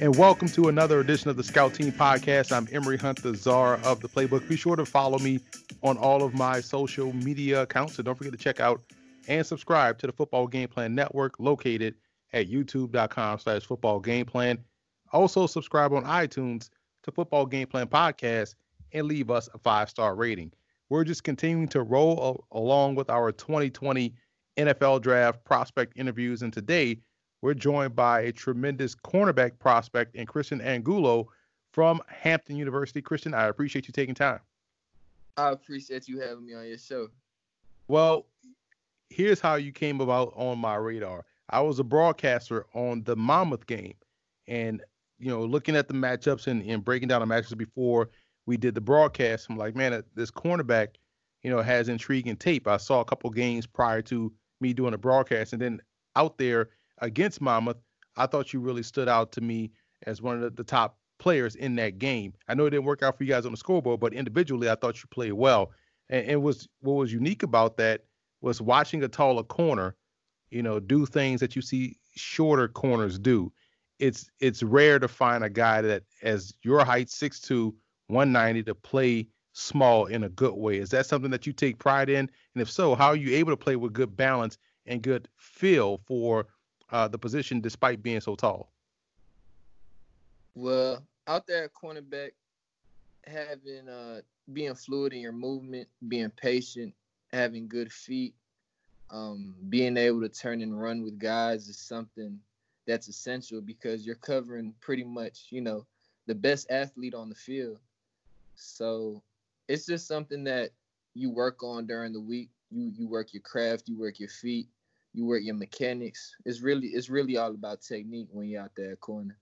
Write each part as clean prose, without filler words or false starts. and welcome to another edition of the Scout Team Podcast. I'm Emory Hunt, the czar of the playbook. Be sure to follow me on all of my social media accounts, and don't forget to check out and subscribe to the Football Game Plan Network, located at youtube.com/footballgameplan. Also, subscribe on iTunes to Football Game Plan Podcast and leave us a 5-star rating. We're just continuing to roll along with our 2020 NFL Draft prospect interviews, and today we're joined by a tremendous cornerback prospect in Christian Angulo from Hampton University. Christian, I appreciate you taking time. I appreciate you having me on your show. Well, here's how you came about on my radar. I was a broadcaster on the Monmouth game, and you know, looking at the matchups and breaking down the matchups before we did the broadcast, I'm like, man, this cornerback, you know, has intriguing tape. I saw a couple games prior to me doing a broadcast, and then out there against Monmouth, I thought you really stood out to me as one of the top players in that game. I know it didn't work out for you guys on the scoreboard, but individually, I thought you played well. And what was unique about that was watching a taller corner, you know, do things that you see shorter corners do. It's rare to find a guy that, as your height, 6'2", 190, to play small in a good way. Is that something that you take pride in? And if so, how are you able to play with good balance and good feel for the position despite being so tall? Well, out there at cornerback, having being fluid in your movement, being patient, having good feet, being able to turn and run with guys is something that's essential because you're covering pretty much, you know, the best athlete on the field. So it's just something that you work on during the week. You work your craft, you work your feet, you work your mechanics. It's really all about technique when you're out there at corner.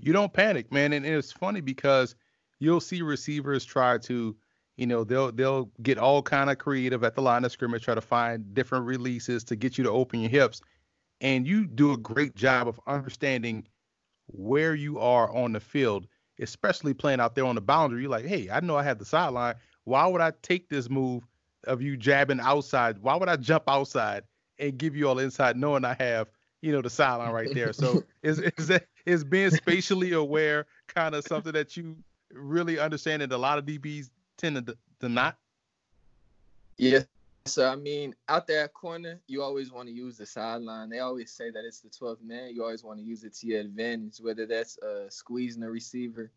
You don't panic, man. And it's funny because you'll see receivers try to, you know, they'll get all kind of creative at the line of scrimmage, try to find different releases to get you to open your hips. And you do a great job of understanding where you are on the field, especially playing out there on the boundary. You're like, hey, I know I have the sideline. Why would I take this move of you jabbing outside? Why would I jump outside and give you all inside knowing I have, you know, the sideline right there? So is being spatially aware kind of something that you really understand that a lot of DBs tend to not? Yeah. So, I mean, out there at corner, you always want to use the sideline. They always say that it's the 12th man. You always want to use it to your advantage, whether that's squeezing a receiver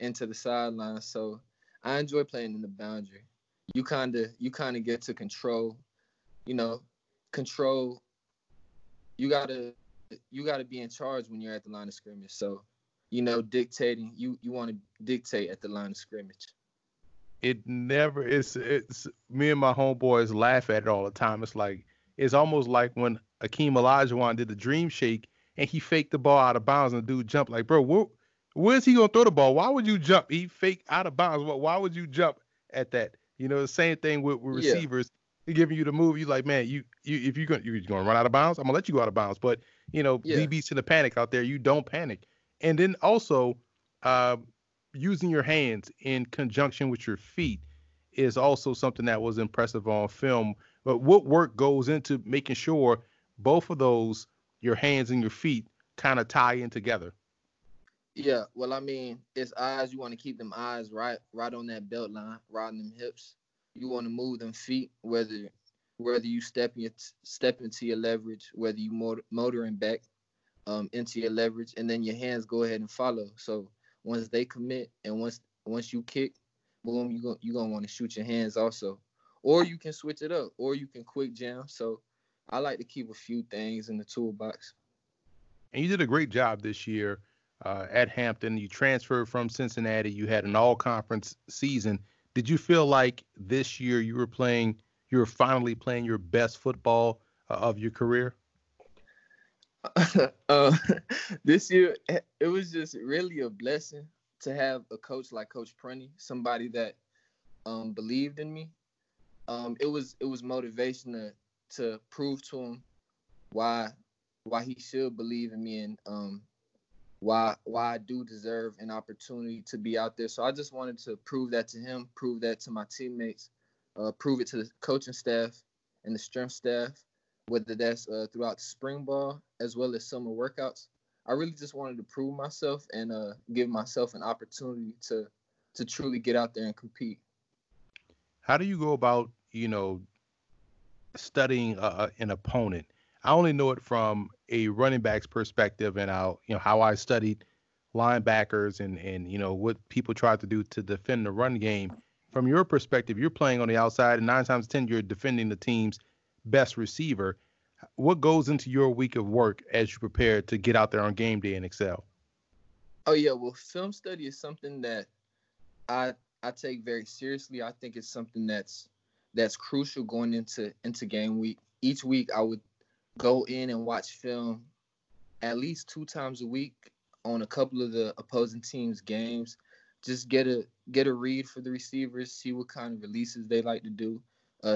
into the sideline. So I enjoy playing in the boundary. You kind of get to control, you know, control. You gotta be in charge when you're at the line of scrimmage. So, you know, dictating, you want to dictate at the line of scrimmage. It's me and my homeboys laugh at it all the time. It's almost like when Akeem Olajuwon did the dream shake and he faked the ball out of bounds and the dude jumped. Like, bro, where's he gonna throw the ball? Why would you jump? He faked out of bounds. Why would you jump at that? You know, the same thing with receivers. They're giving you the move. You like, man, if you're gonna run out of bounds, I'm gonna let you go out of bounds. But you know, DBs to the panic out there. You don't panic. And then also, using your hands in conjunction with your feet is also something that was impressive on film. But what work goes into making sure both of those, your hands and your feet, kind of tie in together? Yeah, well, I mean, it's eyes. You want to keep them eyes right on that belt line, right on them hips. You want to move them feet, whether you step into your leverage, whether you motoring back into your leverage, and then your hands go ahead and follow. So once they commit and once you kick, boom, you're gonna want to shoot your hands also. Or you can switch it up, or you can quick jam. So I like to keep a few things in the toolbox. And you did a great job this year at Hampton. You transferred from Cincinnati. You had an all-conference season. Did you feel like this year you were finally playing your best football of your career? This year, it was just really a blessing to have a coach like Coach Prunty, somebody that believed in me. It was motivation to prove to him why he should believe in me and why I do deserve an opportunity to be out there. So I just wanted to prove that to him, prove that to my teammates, prove it to the coaching staff and the strength staff, whether that's throughout the spring ball as well as summer workouts. I really just wanted to prove myself and give myself an opportunity to truly get out there and compete. How do you go about, you know, studying an opponent? I only know it from a running back's perspective and how I studied linebackers and you know, what people tried to do to defend the run game. From your perspective, you're playing on the outside, and 9 times 10, you're defending the team's best receiver. What goes into your week of work as you prepare to get out there on game day and excel? Oh, yeah. Well, film study is something that I take very seriously. I think it's something that's crucial going into game week. Each week I would go in and watch film at least 2 times a week on a couple of the opposing team's games. Just get a read for the receivers, see what kind of releases they like to do,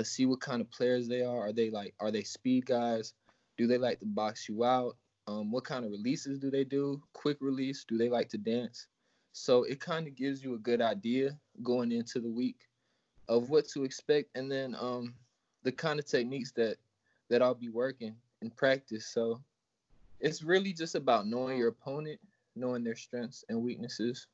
see what kind of players they are. Are they speed guys? Do they like to box you out? What kind of releases do they do? Quick release? Do they like to dance? So it kind of gives you a good idea going into the week of what to expect, and then the kind of techniques that I'll be working in practice. So it's really just about knowing your opponent, knowing their strengths and weaknesses.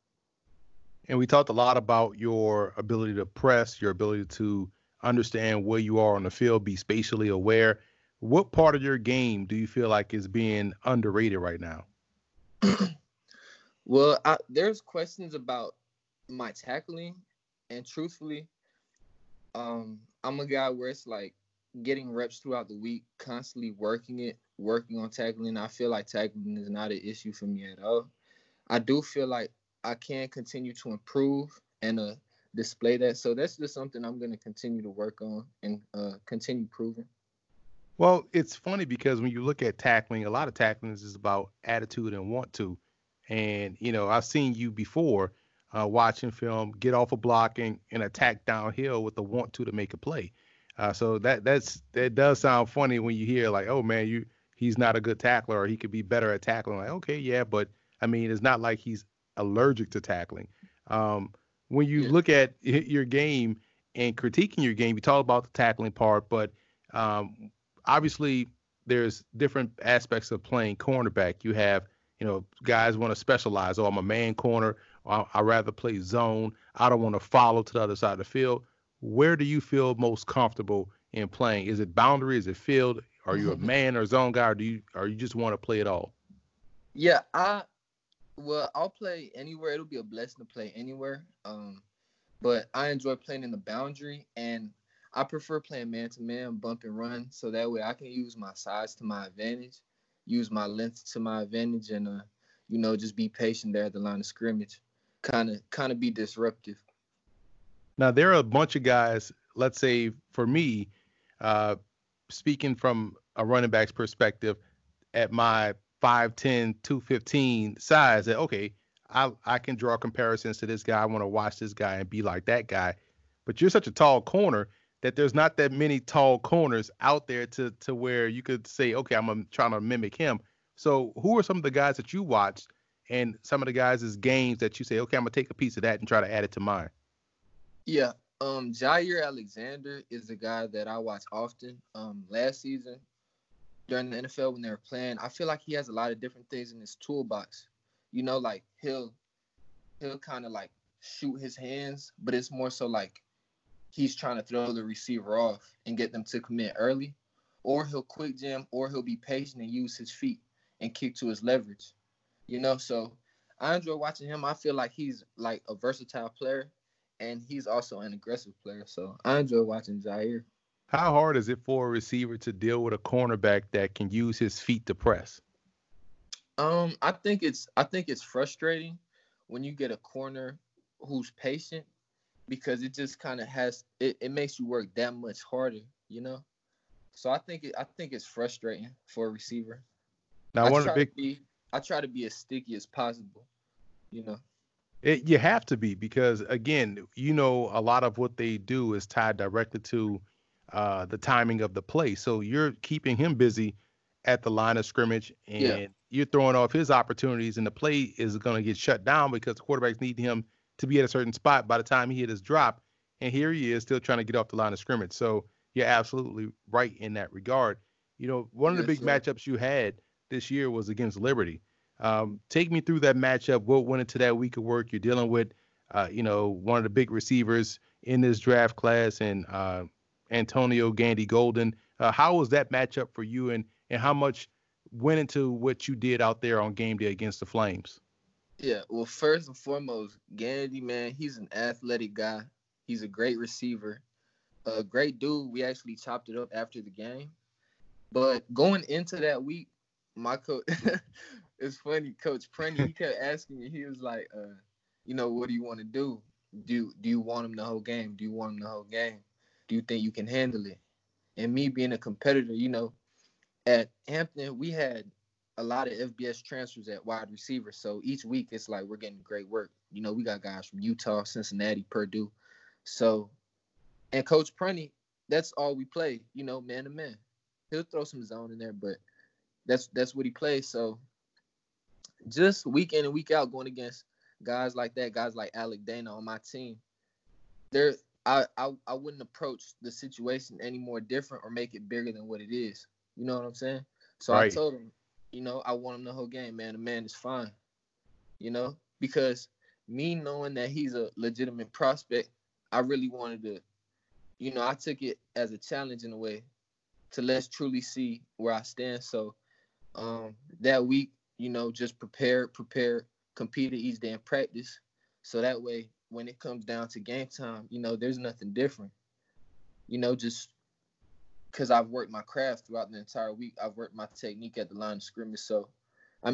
And we talked a lot about your ability to press, your ability to understand where you are on the field, be spatially aware. What part of your game do you feel like is being underrated right now? Well, there's questions about my tackling, and truthfully, I'm a guy where it's like getting reps throughout the week, constantly working on tackling. I feel like tackling is not an issue for me at all. I do feel like I can continue to improve and display that. So that's just something I'm going to continue to work on and continue proving. Well, it's funny because when you look at tackling, a lot of tackling is about attitude and want to. And, you know, I've seen you before watching film, get off a block and attack downhill with the want to make a play. So that does sound funny when you hear like, oh, man, he's not a good tackler or he could be better at tackling. Like, okay, yeah, but I mean, it's not like he's allergic to tackling. When you look at your game and critiquing your game, you talk about the tackling part, but obviously there's different aspects of playing cornerback. You have, you know, guys want to specialize. Oh, I'm a man corner. I'd rather play zone. I don't want to follow to the other side of the field. Where do you feel most comfortable in playing? Is it boundary? Is it field? Are you a man or zone guy? Or do you just want to play it all? Yeah, I'll play anywhere. It'll be a blessing to play anywhere. But I enjoy playing in the boundary, and I prefer playing man-to-man, bump and run, so that way I can use my size to my advantage, use my length to my advantage, and, you know, just be patient there at the line of scrimmage, kind of be disruptive. Now, there are a bunch of guys, let's say, for me, speaking from a running back's perspective, at my 5'10", 215 size, that, okay, I can draw comparisons to this guy. I want to watch this guy and be like that guy. But you're such a tall corner that there's not that many tall corners out there to where you could say, okay, I'm trying to mimic him. So who are some of the guys that you watched and some of the guys' games that you say, okay, I'm going to take a piece of that and try to add it to mine? Yeah. Jair Alexander is a guy that I watch often. Last season, during the NFL when they were playing, I feel like he has a lot of different things in his toolbox. You know, like he'll kind of like shoot his hands, but it's more so like he's trying to throw the receiver off and get them to commit early, or he'll quick jam, or he'll be patient and use his feet and kick to his leverage. You know, so I enjoy watching him. I feel like he's like a versatile player, and he's also an aggressive player. So I enjoy watching Jair. How hard is it for a receiver to deal with a cornerback that can use his feet to press? I think it's frustrating when you get a corner who's patient, because it just kind of it makes you work that much harder, you know? So I think it's frustrating for a receiver. Now, I try to be as sticky as possible, you know? You have to be, because again, you know, a lot of what they do is tied directly to the timing of the play. So you're keeping him busy at the line of scrimmage, and you're throwing off his opportunities, and the play is going to get shut down because the quarterbacks need him to be at a certain spot by the time he hit his drop. And here he is still trying to get off the line of scrimmage. So you're absolutely right in that regard. You know, one of the big matchups you had this year was against Liberty. Take me through that matchup. What went into that week of work? You're dealing with, one of the big receivers in this draft class, and Antonio Gandy-Golden. How was that matchup for you, and how much went into what you did out there on game day against the Flames? Yeah, well, first and foremost, Gandy, man, he's an athletic guy. He's a great receiver, a great dude. We actually chopped it up after the game. But going into that week, my coach, it's funny, Coach Prunty, he kept asking me, he was like, what do you want to do? Do you want him the whole game? Do you want him the whole game? Do you think you can handle it? And me being a competitor, at Hampton, we had a lot of FBS transfers at wide receiver. So each week it's like we're getting great work. We got guys from Utah, Cincinnati, Purdue. So, and Coach Prunty, that's all we play, man to man. He'll throw some zone in there, but that's what he plays. So just week in and week out going against guys like that, guys like Alec Dana on my team, I wouldn't approach the situation any more different or make it bigger than what it is. You know what I'm saying? So right. I told him, I want him the whole game, man. The man is fine, because me knowing that he's a legitimate prospect, I really wanted to, I took it as a challenge in a way to let's truly see where I stand. So that week, just prepare, competed each day in practice. So that way, when it comes down to game time, there's nothing different, just because I've worked my craft throughout the entire week. I've worked my technique at the line of scrimmage. So, I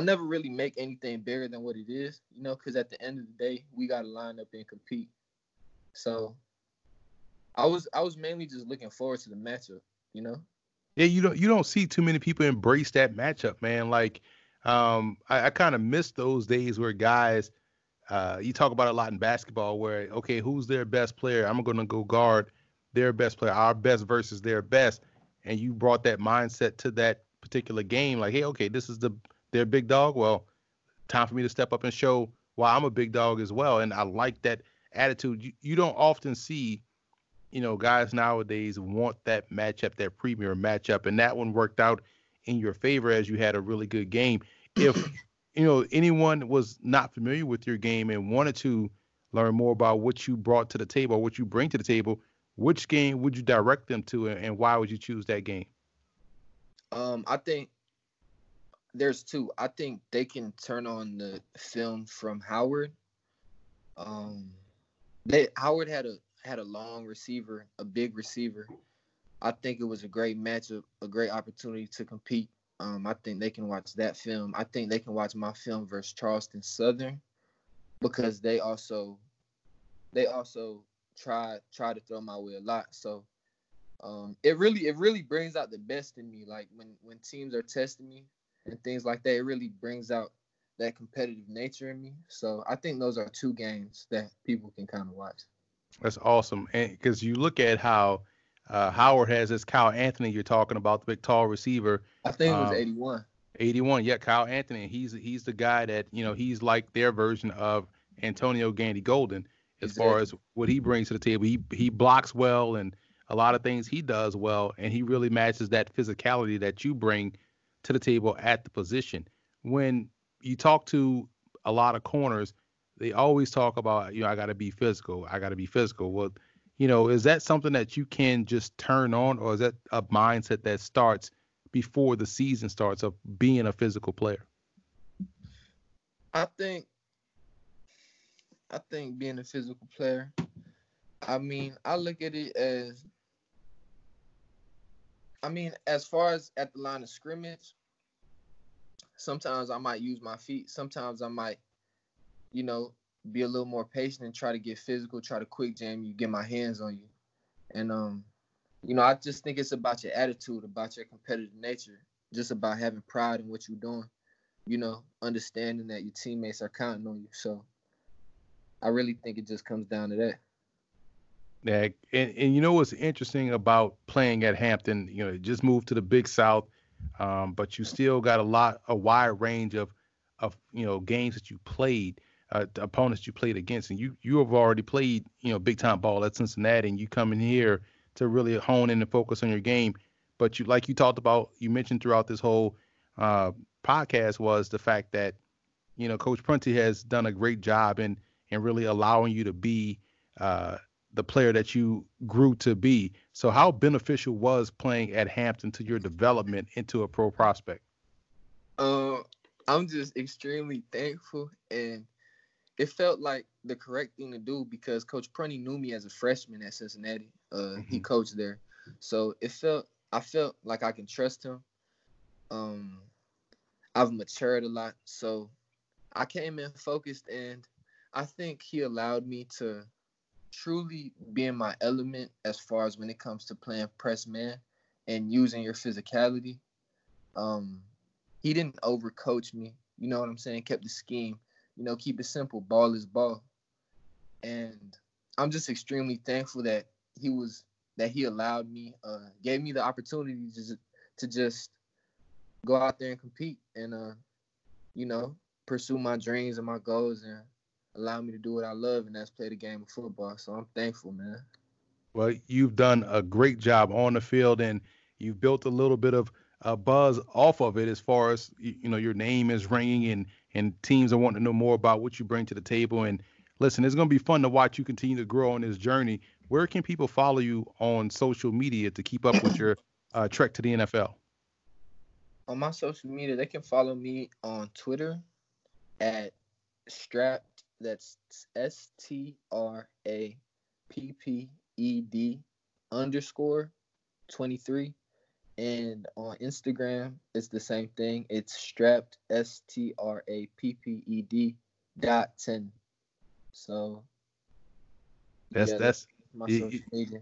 never really make anything bigger than what it is, because at the end of the day, we got to line up and compete. So I was mainly just looking forward to the matchup, Yeah, you don't see too many people embrace that matchup, man. Like, I kind of miss those days where guys, you talk about a lot in basketball where, okay, who's their best player? I'm going to go guard their best player, our best versus their best. And you brought that mindset to that particular game. Like, hey, okay, this is their big dog. Well, time for me to step up and show why I'm a big dog as well. And I like that attitude. You don't often see, guys nowadays want that matchup, that premier matchup. And that one worked out in your favor as you had a really good game. If anyone was not familiar with your game and wanted to learn more about what you brought to the table, what you bring to the table, which game would you direct them to, and why would you choose that game? I think there's two. I think they can turn on the film from Howard. Howard had a long receiver, a big receiver. I think it was a great matchup, a great opportunity to compete. I think they can watch that film. I think they can watch my film versus Charleston Southern, because they also try to throw my way a lot. So it really brings out the best in me. Like when teams are testing me and things like that, it really brings out that competitive nature in me. So I think those are two games that people can kind of watch. That's awesome. And because you look at how Howard has this Kyle Anthony you're talking about, the big tall receiver. I think it was 81. 81, yeah, Kyle Anthony. He's the guy that, he's like their version of Antonio Gandy-Golden as exactly. far as what he brings to the table. He blocks well, and a lot of things he does well, and he really matches that physicality that you bring to the table at the position. When you talk to a lot of corners, they always talk about, I got to be physical. I got to be physical. Well, is that something that you can just turn on, or is that a mindset that starts before the season starts of being a physical player? I think being a physical player, I look at it as, as far as at the line of scrimmage, sometimes I might use my feet. Sometimes I might, be a little more patient and try to get physical, try to quick jam you, get my hands on you. And, I just think it's about your attitude, about your competitive nature, just about having pride in what you're doing, understanding that your teammates are counting on you. So I really think it just comes down to that. Yeah, and what's interesting about playing at Hampton, just moved to the Big South, but you still got a wide range of games that you played. The opponents you played against, and you have already played, big time ball at Cincinnati, and you come in here to really hone in and focus on your game. But you, like you talked about, you mentioned throughout this whole podcast was the fact that, you know, Coach Prunty has done a great job in really allowing you to be the player that you grew to be. So how beneficial was playing at Hampton to your development into a pro prospect? I'm just extremely thankful, and it felt like the correct thing to do because Coach Prunty knew me as a freshman at Cincinnati. He coached there. So I felt like I can trust him. I've matured a lot. So I came in focused, and I think he allowed me to truly be in my element as far as when it comes to playing press man and using your physicality. He didn't overcoach me. You know what I'm saying? Kept the scheme. You know, keep it simple. Ball is ball. And I'm just extremely thankful that he allowed me, gave me the opportunity to just go out there and compete and, you know, pursue my dreams and my goals and allow me to do what I love, and that's play the game of football. So I'm thankful, man. Well, you've done a great job on the field, and you've built a little bit of a buzz off of it as far as, you know, your name is ringing and teams are wanting to know more about what you bring to the table. And listen, it's going to be fun to watch you continue to grow on this journey. Where can people follow you on social media to keep up with your trek to the NFL? On my social media, they can follow me on Twitter at Strapped, that's STRAPPED_23. And on Instagram, it's the same thing. It's Strapped, STRAPPED.10. So that's my social media.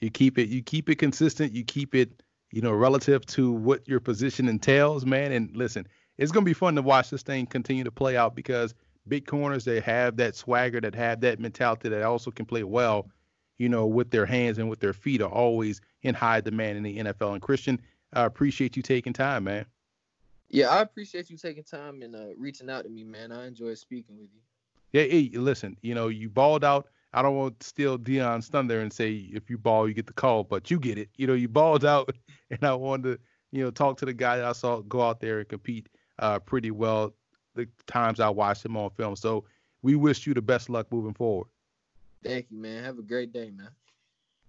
You keep it consistent. You keep it, you know, relative to what your position entails, man. And listen, it's going to be fun to watch this thing continue to play out because big corners, they have that swagger, that have that mentality, that also can play well, you know, with their hands and with their feet, are always in high demand in the NFL. And Christian, I appreciate you taking time, man. Yeah, I appreciate you taking time and reaching out to me, man. I enjoyed speaking with you. Yeah, hey, listen, you know, you balled out. I don't want to steal Deion's thunder and say if you ball, you get the call, but you get it. You know, you balled out, and I wanted to, you know, talk to the guy that I saw go out there and compete pretty well the times I watched him on film. So we wish you the best luck moving forward. Thank you, man. Have a great day, man.